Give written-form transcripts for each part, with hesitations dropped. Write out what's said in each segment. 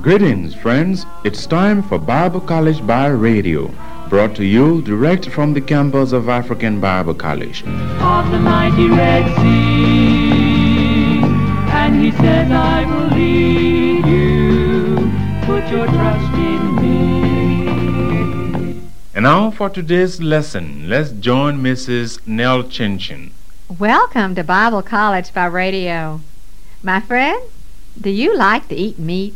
Greetings, friends. It's time for Bible College by Radio, brought to you direct from the campus of African Bible College. Of the mighty Red Sea, and he says, I will lead you, put your trust in me. And now for today's lesson, let's join Mrs. Nell Chinchin. Welcome to Bible College by Radio. My friend, do you like to eat meat?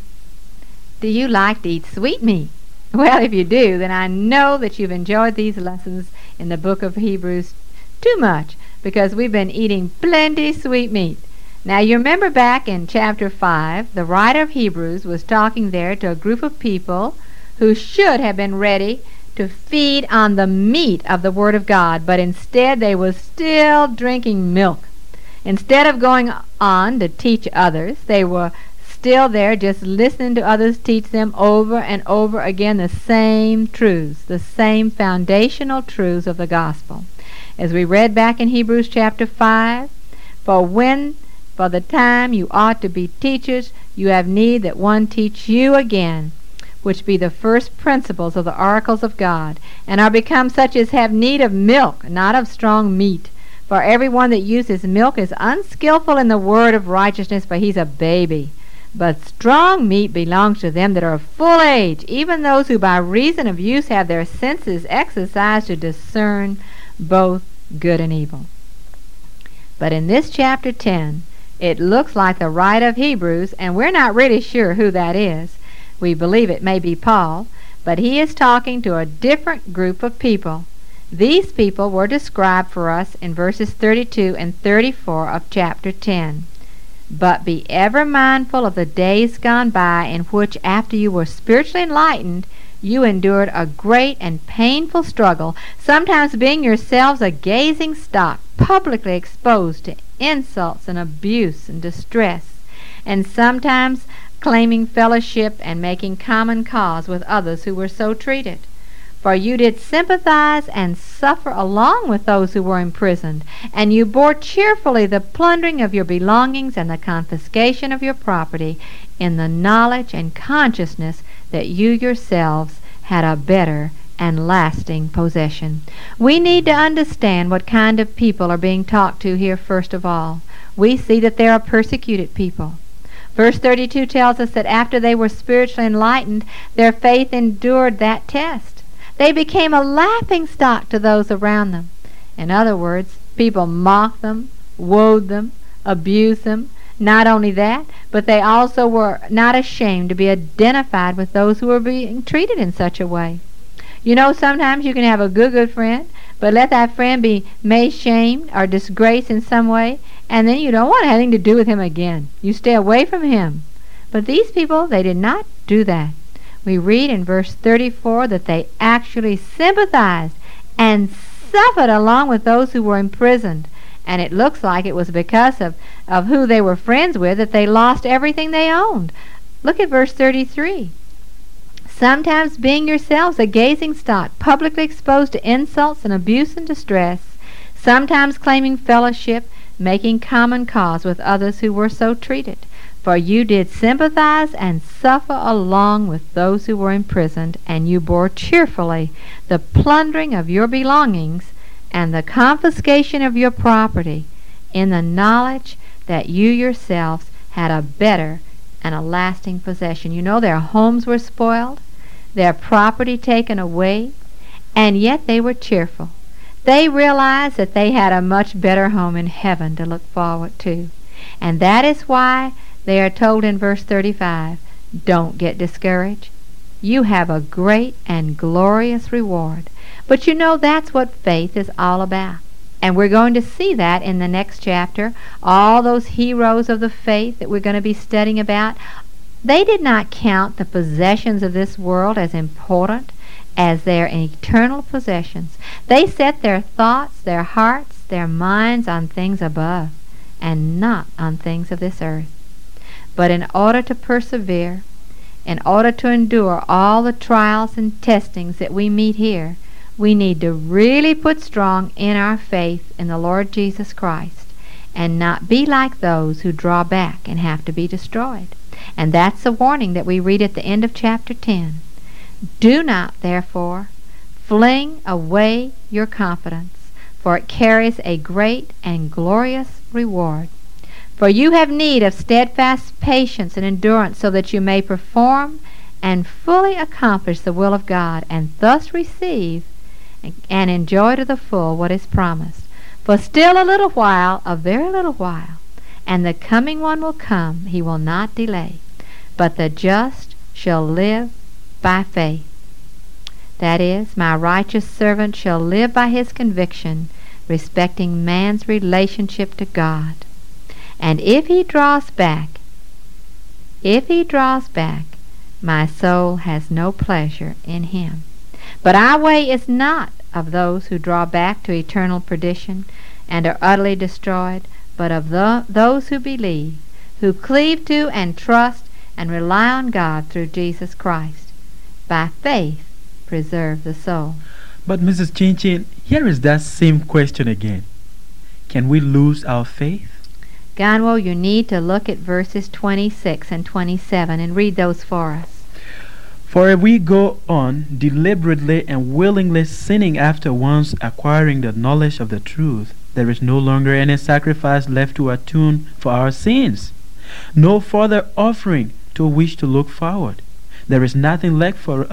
Do you like to eat sweet meat? Well, if you do, then I know that you've enjoyed these lessons in the book of Hebrews too much, because we've been eating plenty sweet meat. Now, you remember back in chapter 5, the writer of Hebrews was talking there to a group of people who should have been ready to feed on the meat of the Word of God, but instead they were still drinking milk. Instead of going on to teach others, they were still there just listening to others teach them over and over again the same truths, the same foundational truths of the gospel. As we read back in Hebrews chapter 5, for the time you ought to be teachers, you have need that one teach you again, which be the first principles of the oracles of God, and are become such as have need of milk, not of strong meat. For everyone that uses milk is unskillful in the word of righteousness, for he's a baby. But strong meat belongs to them that are of full age, even those who by reason of use have their senses exercised to discern both good and evil. But in this chapter 10, it looks like the writer of Hebrews, and we're not really sure who that is. We believe it may be Paul, but he is talking to a different group of people. These people were described for us in verses 32 and 34 of chapter 10. But be ever mindful of the days gone by, in which, after you were spiritually enlightened, you endured a great and painful struggle, sometimes being yourselves a gazing stock, publicly exposed to insults and abuse and distress, and sometimes claiming fellowship and making common cause with others who were so treated. For you did sympathize and suffer along with those who were imprisoned, and you bore cheerfully the plundering of your belongings and the confiscation of your property, in the knowledge and consciousness that you yourselves had a better and lasting possession. We need to understand what kind of people are being talked to here first of all. We see that there are persecuted people. Verse 32 tells us that after they were spiritually enlightened, their faith endured that test. They became a laughingstock to those around them. In other words, people mocked them, woed them, abused them. Not only that, but they also were not ashamed to be identified with those who were being treated in such a way. You know, sometimes you can have a good friend, but let that friend be made shamed or disgraced in some way, and then you don't want anything to do with him again. You stay away from him. But these people, they did not do that. We read in verse 34 that they actually sympathized and suffered along with those who were imprisoned. And it looks like it was because of who they were friends with that they lost everything they owned. Look at verse 33. Sometimes being yourselves a gazing stock, publicly exposed to insults and abuse and distress, sometimes claiming fellowship, making common cause with others who were so treated. For you did sympathize and suffer along with those who were imprisoned, and you bore cheerfully the plundering of your belongings and the confiscation of your property, in the knowledge that you yourselves had a better and a lasting possession. You know, their homes were spoiled, their property taken away, and yet they were cheerful. They realized that they had a much better home in heaven to look forward to. And that is why they are told in verse 35, don't get discouraged. You have a great and glorious reward. But you know, that's what faith is all about. And we're going to see that in the next chapter. All those heroes of the faith that we're going to be studying about, they did not count the possessions of this world as important as their eternal possessions. They set their thoughts, their hearts, their minds on things above and not on things of this earth. But in order to persevere, in order to endure all the trials and testings that we meet here, we need to really put strong in our faith in the Lord Jesus Christ and not be like those who draw back and have to be destroyed. And that's the warning that we read at the end of chapter 10. Do not, therefore, fling away your confidence, for it carries a great and glorious reward. For you have need of steadfast patience and endurance, so that you may perform and fully accomplish the will of God, and thus receive and enjoy to the full what is promised. For still a little while, a very little while, and the coming one will come, he will not delay. But the just shall live by faith. That is, my righteous servant shall live by his conviction respecting man's relationship to God. And if he draws back, my soul has no pleasure in him. But our way is not of those who draw back to eternal perdition and are utterly destroyed, but of those who believe, who cleave to and trust and rely on God through Jesus Christ. By faith, preserve the soul. But Mrs. Chin-Chin, here is that same question again. Can we lose our faith? Ganwo, you need to look at verses 26 and 27 and read those for us. For if we go on deliberately and willingly sinning after once acquiring the knowledge of the truth, there is no longer any sacrifice left to atone for our sins, no further offering to which to look forward. There is nothing left for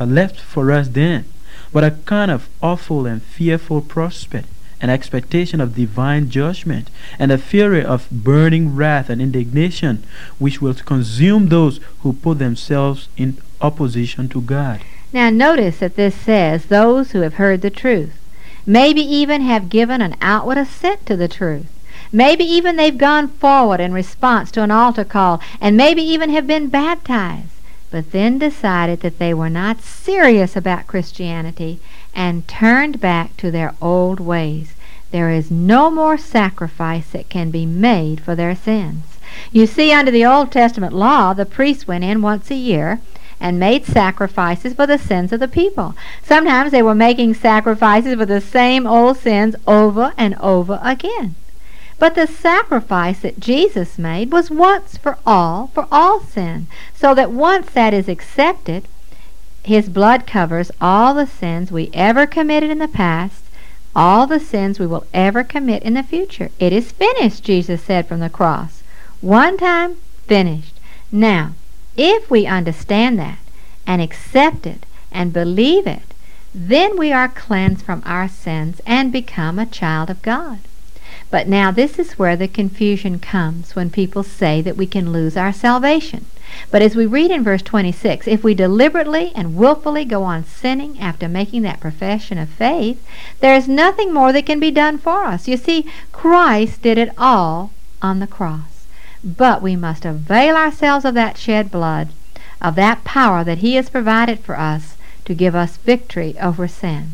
us then, but a kind of awful and fearful prospect, an expectation of divine judgment, and a fury of burning wrath and indignation, which will consume those who put themselves in opposition to God. Now notice that this says, those who have heard the truth, maybe even have given an outward assent to the truth. Maybe even they've gone forward in response to an altar call, and maybe even have been baptized, but then decided that they were not serious about Christianity and turned back to their old ways. There is no more sacrifice that can be made for their sins. You see, under the Old Testament law, the priests went in once a year and made sacrifices for the sins of the people. Sometimes they were making sacrifices for the same old sins over and over again. But the sacrifice that Jesus made was once for all sin, so that once that is accepted, his blood covers all the sins we ever committed in the past, all the sins we will ever commit in the future. It is finished, Jesus said from the cross. One time, finished. Now, if we understand that and accept it and believe it, then we are cleansed from our sins and become a child of God. But now this is where the confusion comes when people say that we can lose our salvation. But as we read in verse 26, if we deliberately and willfully go on sinning after making that profession of faith, there is nothing more that can be done for us. You see, Christ did it all on the cross. But we must avail ourselves of that shed blood, of that power that he has provided for us to give us victory over sin.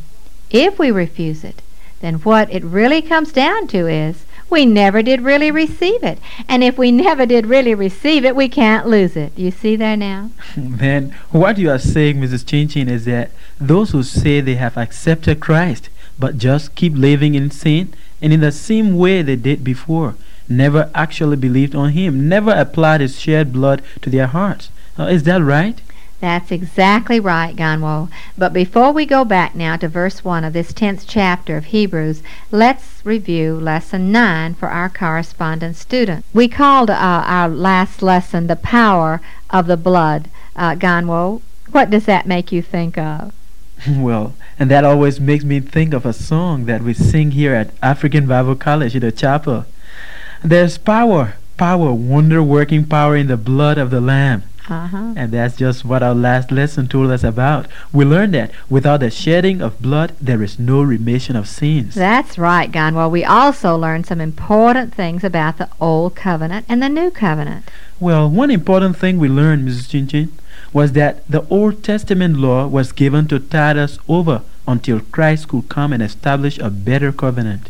If we refuse it, then what it really comes down to is we never did really receive it. And if we never did really receive it, we can't lose it. You see there now? Then what you are saying, Mrs. Chin-Chin, is that those who say they have accepted Christ but just keep living in sin and in the same way they did before, never actually believed on him, never applied his shed blood to their hearts. Is that right? That's exactly right, Ganwo. But before we go back now to verse 1 of this 10th chapter of Hebrews, let's review lesson 9 for our correspondence student. We called our last lesson the power of the blood. Ganwo, what does that make you think of? Well, and that always makes me think of a song that we sing here at African Bible College in the chapel. There's power, wonder-working power in the blood of the Lamb. Uh-huh. And that's just what our last lesson told us about. We learned that without the shedding of blood, there is no remission of sins. That's right, Ganwo. We also learned some important things about the Old Covenant and the New Covenant. Well, one important thing we learned, Mrs. Chin Chin, was that the Old Testament law was given to tide us over until Christ could come and establish a better covenant.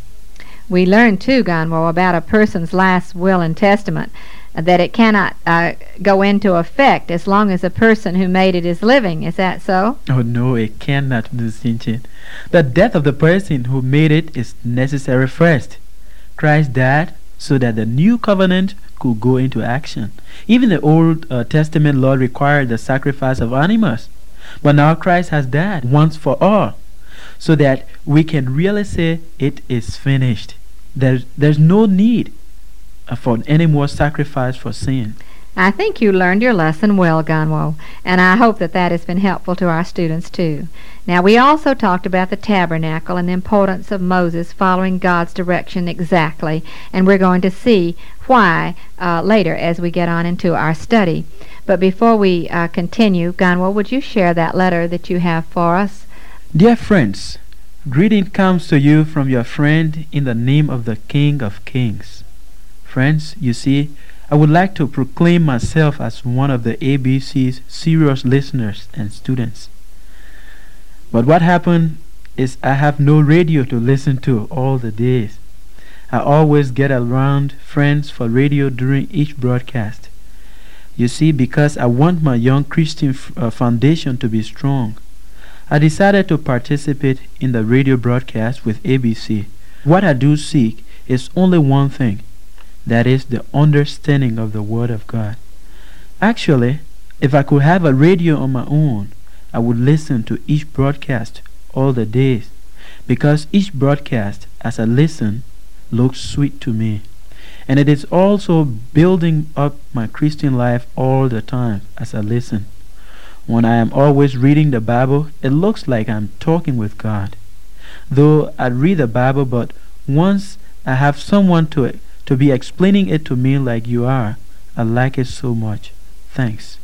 We learned, too, Ganwo, about a person's last will and testament, that it cannot go into effect as long as the person who made it is living. Is that so? Oh, no, it cannot, Mrs. Chin Chin. The death of the person who made it is necessary first. Christ died so that the new covenant could go into action. Even the Old Testament law required the sacrifice of animals. But now Christ has died once for all, so that we can really say it is finished. There's no need for any more sacrifice for sin. I think you learned your lesson well, Ganwo, and I hope that has been helpful to our students too. Now, we also talked about the tabernacle and the importance of Moses following God's direction exactly, and we're going to see why later as we get on into our study. But before we continue, Ganwo, would you share that letter that you have for us? Dear friends, greeting comes to you from your friend in the name of the King of Kings. Friends, you see, I would like to proclaim myself as one of the ABC's serious listeners and students. But what happened is I have no radio to listen to all the days. I always get around friends for radio during each broadcast. You see, because I want my young Christian foundation to be strong, I decided to participate in the radio broadcast with ABC. What I do seek is only one thing, that is the understanding of the Word of God. Actually, if I could have a radio on my own, I would listen to each broadcast all the days, because each broadcast, as I listen, looks sweet to me. And it is also building up my Christian life all the time as I listen. When I am always reading the Bible, it looks like I'm talking with God. Though I read the Bible, but once I have someone to be explaining it to me like you are, I like it so much. Thanks.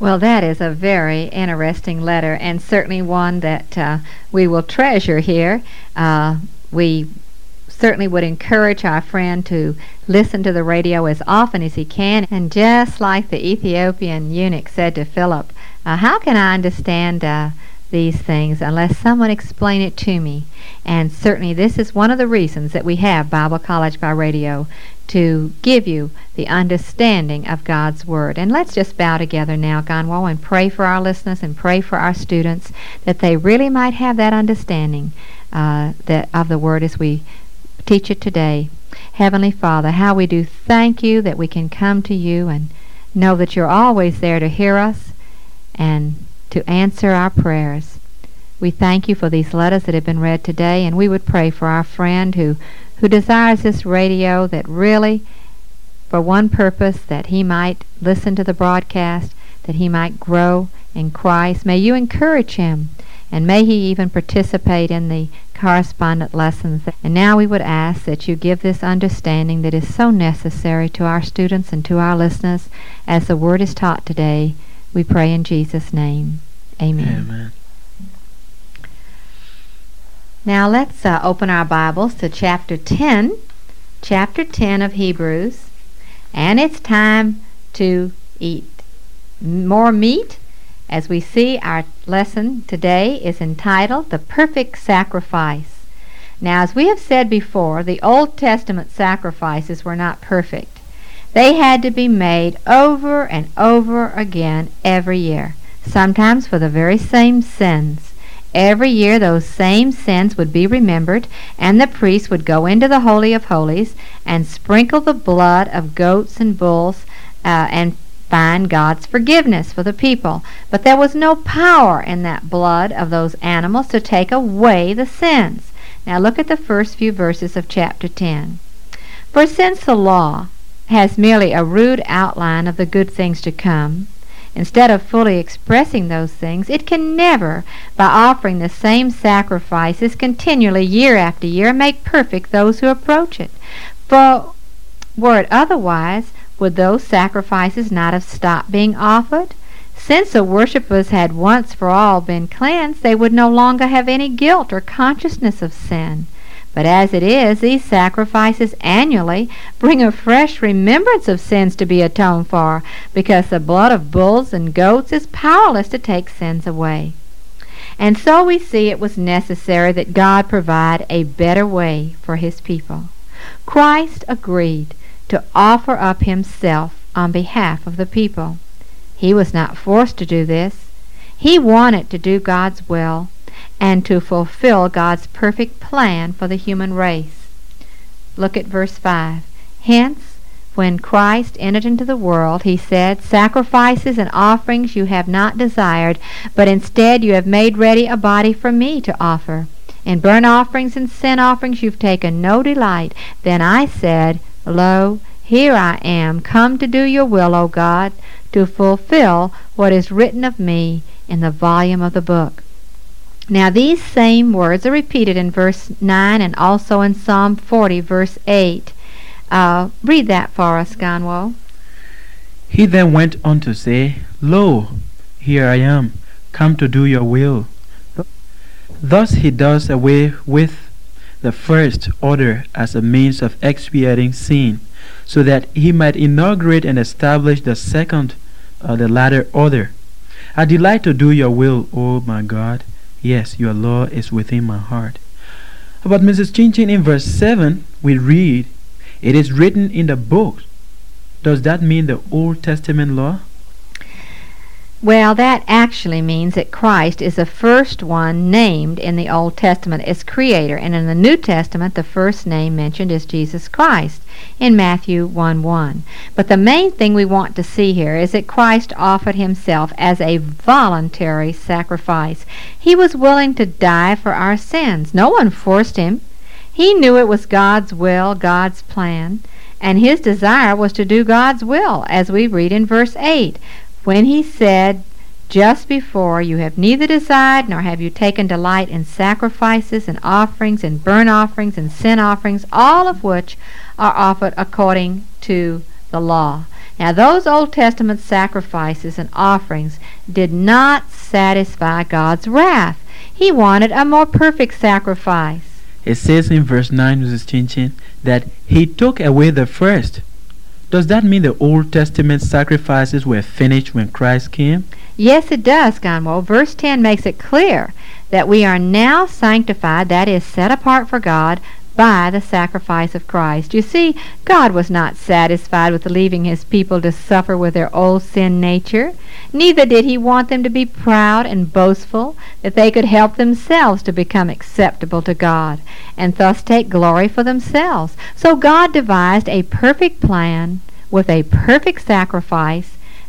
Well, that is a very interesting letter, and certainly one that we will treasure here. We certainly would encourage our friend to listen to the radio as often as he can. And just like the Ethiopian eunuch said to Philip, how can I understand these things unless someone explain it to me? And certainly this is one of the reasons that we have Bible College by Radio, to give you the understanding of God's Word. And let's just bow together now, Ganwo, and pray for our listeners and pray for our students that they really might have that understanding of the Word as we teach it today. Heavenly Father, how we do thank you that we can come to you and know that you're always there to hear us and to answer our prayers. We thank you for these letters that have been read today, and we would pray for our friend who desires this radio, that really for one purpose, that he might listen to the broadcast, that he might grow in Christ. May you encourage him, and may he even participate in the correspondent lessons. And now we would ask that you give this understanding that is so necessary to our students and to our listeners as the Word is taught today. We pray in Jesus' name. Amen. Amen. Now let's open our Bibles to chapter 10 of Hebrews. And it's time to eat more meat. As we see, our lesson today is entitled The Perfect Sacrifice. Now, as we have said before, the Old Testament sacrifices were not perfect. They had to be made over and over again every year, sometimes for the very same sins. Every year those same sins would be remembered, and the priest would go into the Holy of Holies and sprinkle the blood of goats and bulls and find God's forgiveness for the people. But there was no power in that blood of those animals to take away the sins. Now look at the first few verses of chapter 10. For since the law has merely a rude outline of the good things to come, instead of fully expressing those things, it can never, by offering the same sacrifices continually year after year, make perfect those who approach it. For were it otherwise, would those sacrifices not have stopped being offered? Since the worshippers had once for all been cleansed, they would no longer have any guilt or consciousness of sin. But as it is, these sacrifices annually bring a fresh remembrance of sins to be atoned for, because the blood of bulls and goats is powerless to take sins away. And so we see it was necessary that God provide a better way for his people. Christ agreed to offer up himself on behalf of the people. He was not forced to do this. He wanted to do God's will and to fulfill God's perfect plan for the human race. Look at verse 5. Hence, when Christ entered into the world, he said, "Sacrifices and offerings you have not desired, but instead you have made ready a body for me to offer. In burnt offerings and sin offerings you've taken no delight. Then I said, Lo, here I am, come to do your will, O God, to fulfill what is written of me in the volume of the book." Now these same words are repeated in verse 9 and also in Psalm 40, verse 8. Read that for us, Ganwo. He then went on to say, "Lo, here I am, come to do your will." Thus he does away with the first order as a means of expiating sin, so that he might inaugurate and establish the second, the latter order. "I delight to do your will, O my God. Yes, your law is within my heart." But Mrs. Chin-Chin, in verse 7, we read, "It is written in the book." Does that mean the Old Testament law? Well, that actually means that Christ is the first one named in the Old Testament as Creator. And in the New Testament, the first name mentioned is Jesus Christ in Matthew 1:1. But the main thing we want to see here is that Christ offered himself as a voluntary sacrifice. He was willing to die for our sins. No one forced him. He knew it was God's will, God's plan, and his desire was to do God's will, as we read in verse 8. When he said just before, "You have neither desired nor have you taken delight in sacrifices and offerings and burnt offerings and sin offerings, all of which are offered according to the law." Now those Old Testament sacrifices and offerings did not satisfy God's wrath. He wanted a more perfect sacrifice. It says in verse 9, Mrs. Chin-Chin, that he took away the first. Does that mean the Old Testament sacrifices were finished when Christ came? Yes, it does, Ganwo. Verse 10 makes it clear that we are now sanctified, that is, set apart for God, by the sacrifice of Christ. You see, God was not satisfied with leaving his people to suffer with their old sin nature. Neither did he want them to be proud and boastful that they could help themselves to become acceptable to God and thus take glory for themselves. So God devised a perfect plan with a perfect sacrifice,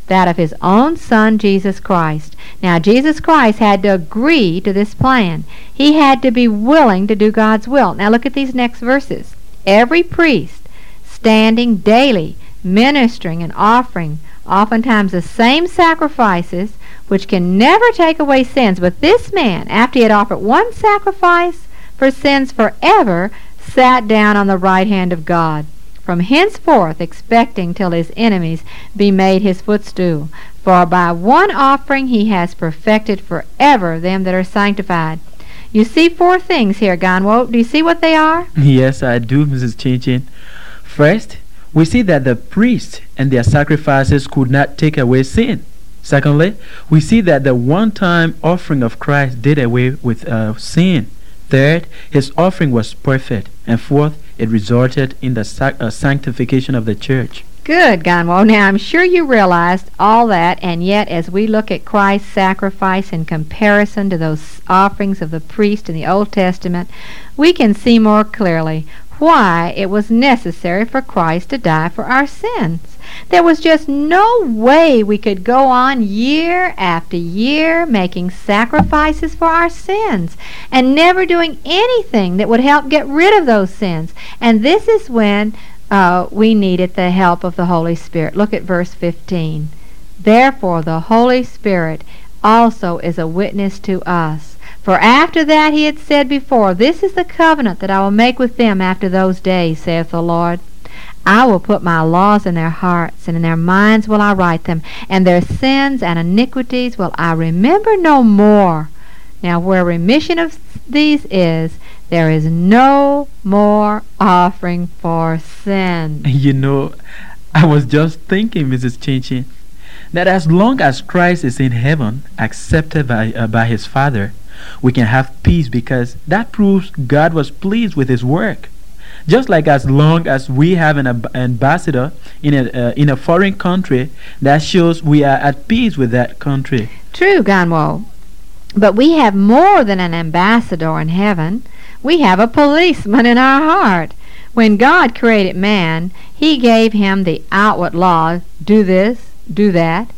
that of his own Son, Jesus Christ. Now, Jesus Christ had to agree to this plan. He had to be willing to do God's will. Now, look at these next verses. "Every priest standing daily, ministering and offering, oftentimes the same sacrifices, which can never take away sins. But this man, after he had offered one sacrifice for sins forever, sat down on the right hand of God, from henceforth expecting till his enemies be made his footstool. For by one offering he has perfected forever them that are sanctified." You see four things here, Ganwo. Do you see what they are? Yes, I do, Mrs. Chin-Chin. First, we see that the priests and their sacrifices could not take away sin. Secondly, we see that the one-time offering of Christ did away with sin. Third, his offering was perfect. And fourth, it resulted in the sanctification of the church. Good, Ganwo. Now, I'm sure you realized all that, and yet as we look at Christ's sacrifice in comparison to those offerings of the priest in the Old Testament, we can see more clearly why it was necessary for Christ to die for our sins. There was just no way we could go on year after year making sacrifices for our sins and never doing anything that would help get rid of those sins. And this is when we needed the help of the Holy Spirit. Look at verse 15. Therefore the Holy Spirit also is a witness to us. For after that he had said before, This is the covenant that I will make with them after those days, saith the Lord. I will put my laws in their hearts, and in their minds will I write them, and their sins and iniquities will I remember no more. Now where remission of these is, there is no more offering for sin. You know, I was just thinking, Mrs. Chin-Chin, that as long as Christ is in heaven, accepted by his Father, we can have peace, because that proves God was pleased with his work. Just like as long as we have an ambassador in a foreign country, that shows we are at peace with that country. True, Ganwo. But we have more than an ambassador in heaven. We have a policeman in our heart. When God created man, he gave him the outward law, do this, do that,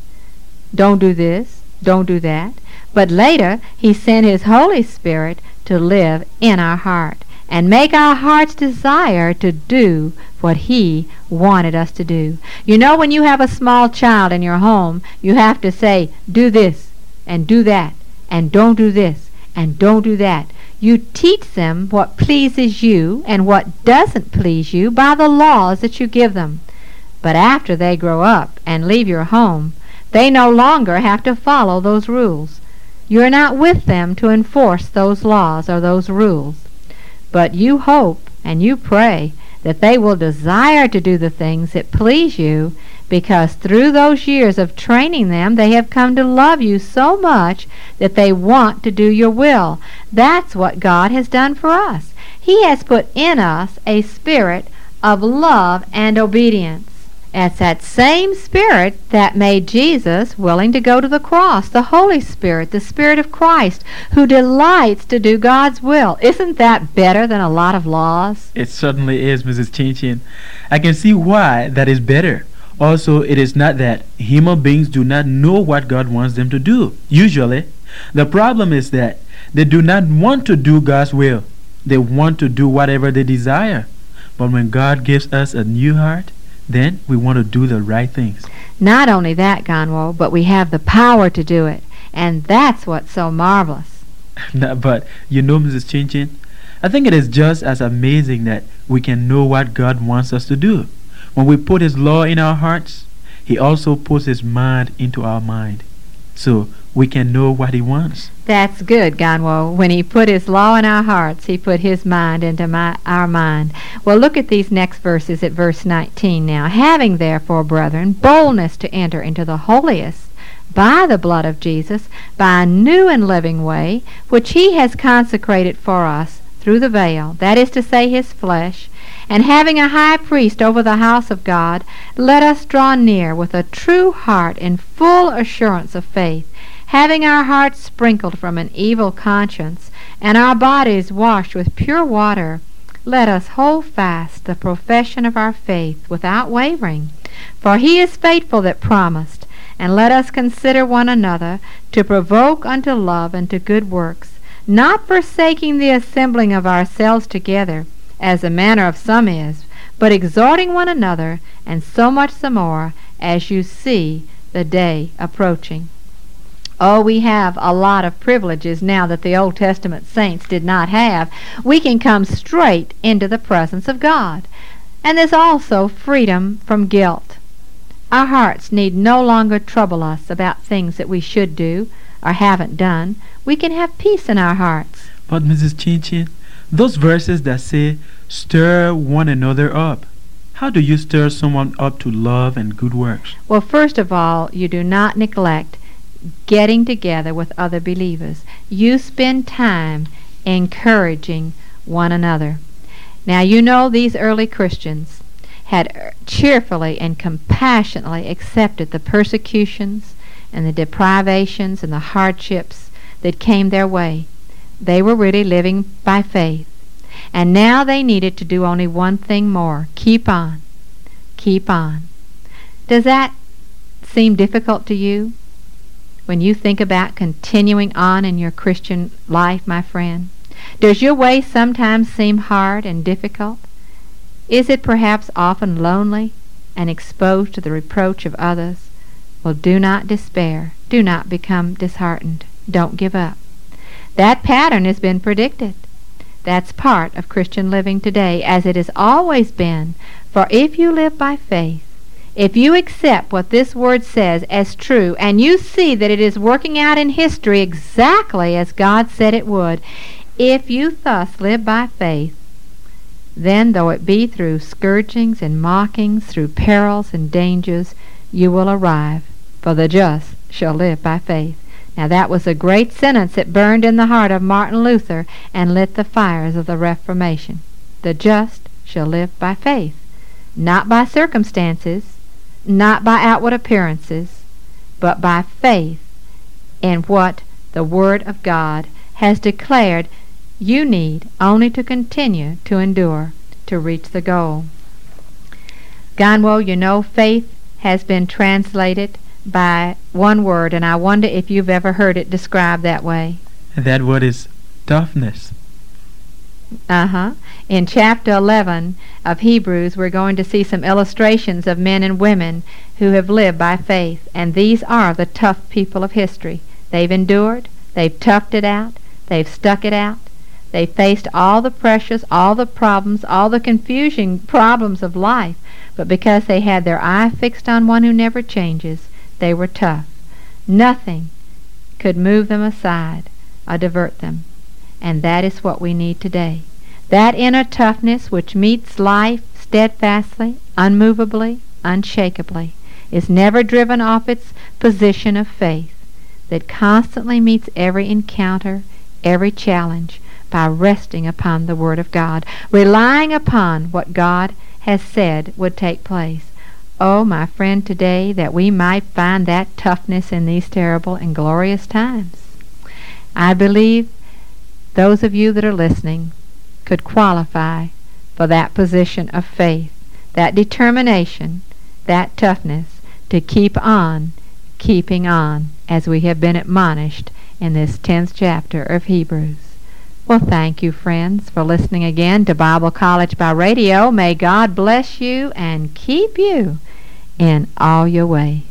don't do this, don't do that. But later, he sent his Holy Spirit to live in our heart and make our heart's desire to do what he wanted us to do. You know, when you have a small child in your home, you have to say, do this, and do that, and don't do this, and don't do that. You teach them what pleases you and what doesn't please you by the laws that you give them. But after they grow up and leave your home, they no longer have to follow those rules. You're not with them to enforce those laws or those rules. But you hope and you pray that they will desire to do the things that please you, because through those years of training them, they have come to love you so much that they want to do your will. That's what God has done for us. He has put in us a spirit of love and obedience. It's that same Spirit that made Jesus willing to go to the cross, the Holy Spirit, the Spirit of Christ, who delights to do God's will. Isn't that better than a lot of laws? It certainly is, Mrs. Chin-Chin. I can see why that is better. Also, it is not that human beings do not know what God wants them to do, usually. The problem is that they do not want to do God's will. They want to do whatever they desire. But when God gives us a new heart, then we want to do the right things. Not only that, Ganwo, but we have the power to do it. And that's what's so marvelous. But, you know, Mrs. Chin-Chin, I think it is just as amazing that we can know what God wants us to do. When we put his law in our hearts, he also puts his mind into our mind. So we can know what he wants. That's good, Ganwo. When he put his law in our hearts, he put his mind into our mind. Well, look at these next verses at verse 19 now. Having therefore, brethren, boldness to enter into the holiest by the blood of Jesus, by a new and living way, which he has consecrated for us through the veil, that is to say, his flesh, and having a high priest over the house of God, let us draw near with a true heart in full assurance of faith, having our hearts sprinkled from an evil conscience, and our bodies washed with pure water. Let us hold fast the profession of our faith without wavering, for he is faithful that promised. And let us consider one another to provoke unto love and to good works, not forsaking the assembling of ourselves together, as the manner of some is, but exhorting one another, and so much the more as you see the day approaching. Oh, we have a lot of privileges now that the Old Testament saints did not have. We can come straight into the presence of God. And there's also freedom from guilt. Our hearts need no longer trouble us about things that we should do or haven't done. We can have peace in our hearts. But Mrs. Chin-Chin, those verses that say, stir one another up, how do you stir someone up to love and good works? Well, first of all, you do not neglect getting together with other believers. You spend time encouraging one another. Now, you know these early Christians had cheerfully and compassionately accepted the persecutions and the deprivations and the hardships that came their way. They were really living by faith. And now they needed to do only one thing more. Keep on. Keep on. Does that seem difficult to you when you think about continuing on in your Christian life, my friend? Does your way sometimes seem hard and difficult? Is it perhaps often lonely and exposed to the reproach of others? Well, do not despair. Do not become disheartened. Don't give up. That pattern has been predicted. That's part of Christian living today, as it has always been. For if you live by faith, if you accept what this word says as true, and you see that it is working out in history exactly as God said it would, if you thus live by faith, then though it be through scourgings and mockings, through perils and dangers, you will arrive, for the just shall live by faith. Now that was a great sentence that burned in the heart of Martin Luther and lit the fires of the Reformation. The just shall live by faith, not by circumstances, not by outward appearances, but by faith in what the Word of God has declared you need only to continue to endure to reach the goal. Ganwo, you know, faith has been translated by one word, and I wonder if you've ever heard it described that way. That word is toughness. In chapter 11 of Hebrews, we're going to see some illustrations of men and women who have lived by faith, and these are the tough people of history. They've endured, they've toughed it out, they've stuck it out, they faced all the pressures, all the problems, all the confusing problems of life, but because they had their eye fixed on one who never changes, they were tough. Nothing could move them aside or divert them. And that is what we need today. That inner toughness which meets life steadfastly, unmovably, unshakably, is never driven off its position of faith, that constantly meets every encounter, every challenge, by resting upon the Word of God, relying upon what God has said would take place. Oh, my friend, today that we might find that toughness in these terrible and glorious times. I believe those of you that are listening could qualify for that position of faith, that determination, that toughness to keep on keeping on, as we have been admonished in this 10th chapter of Hebrews. Well, thank you, friends, for listening again to Bible College by Radio. May God bless you and keep you in all your ways.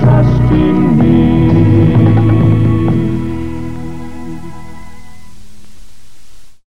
Trust in me.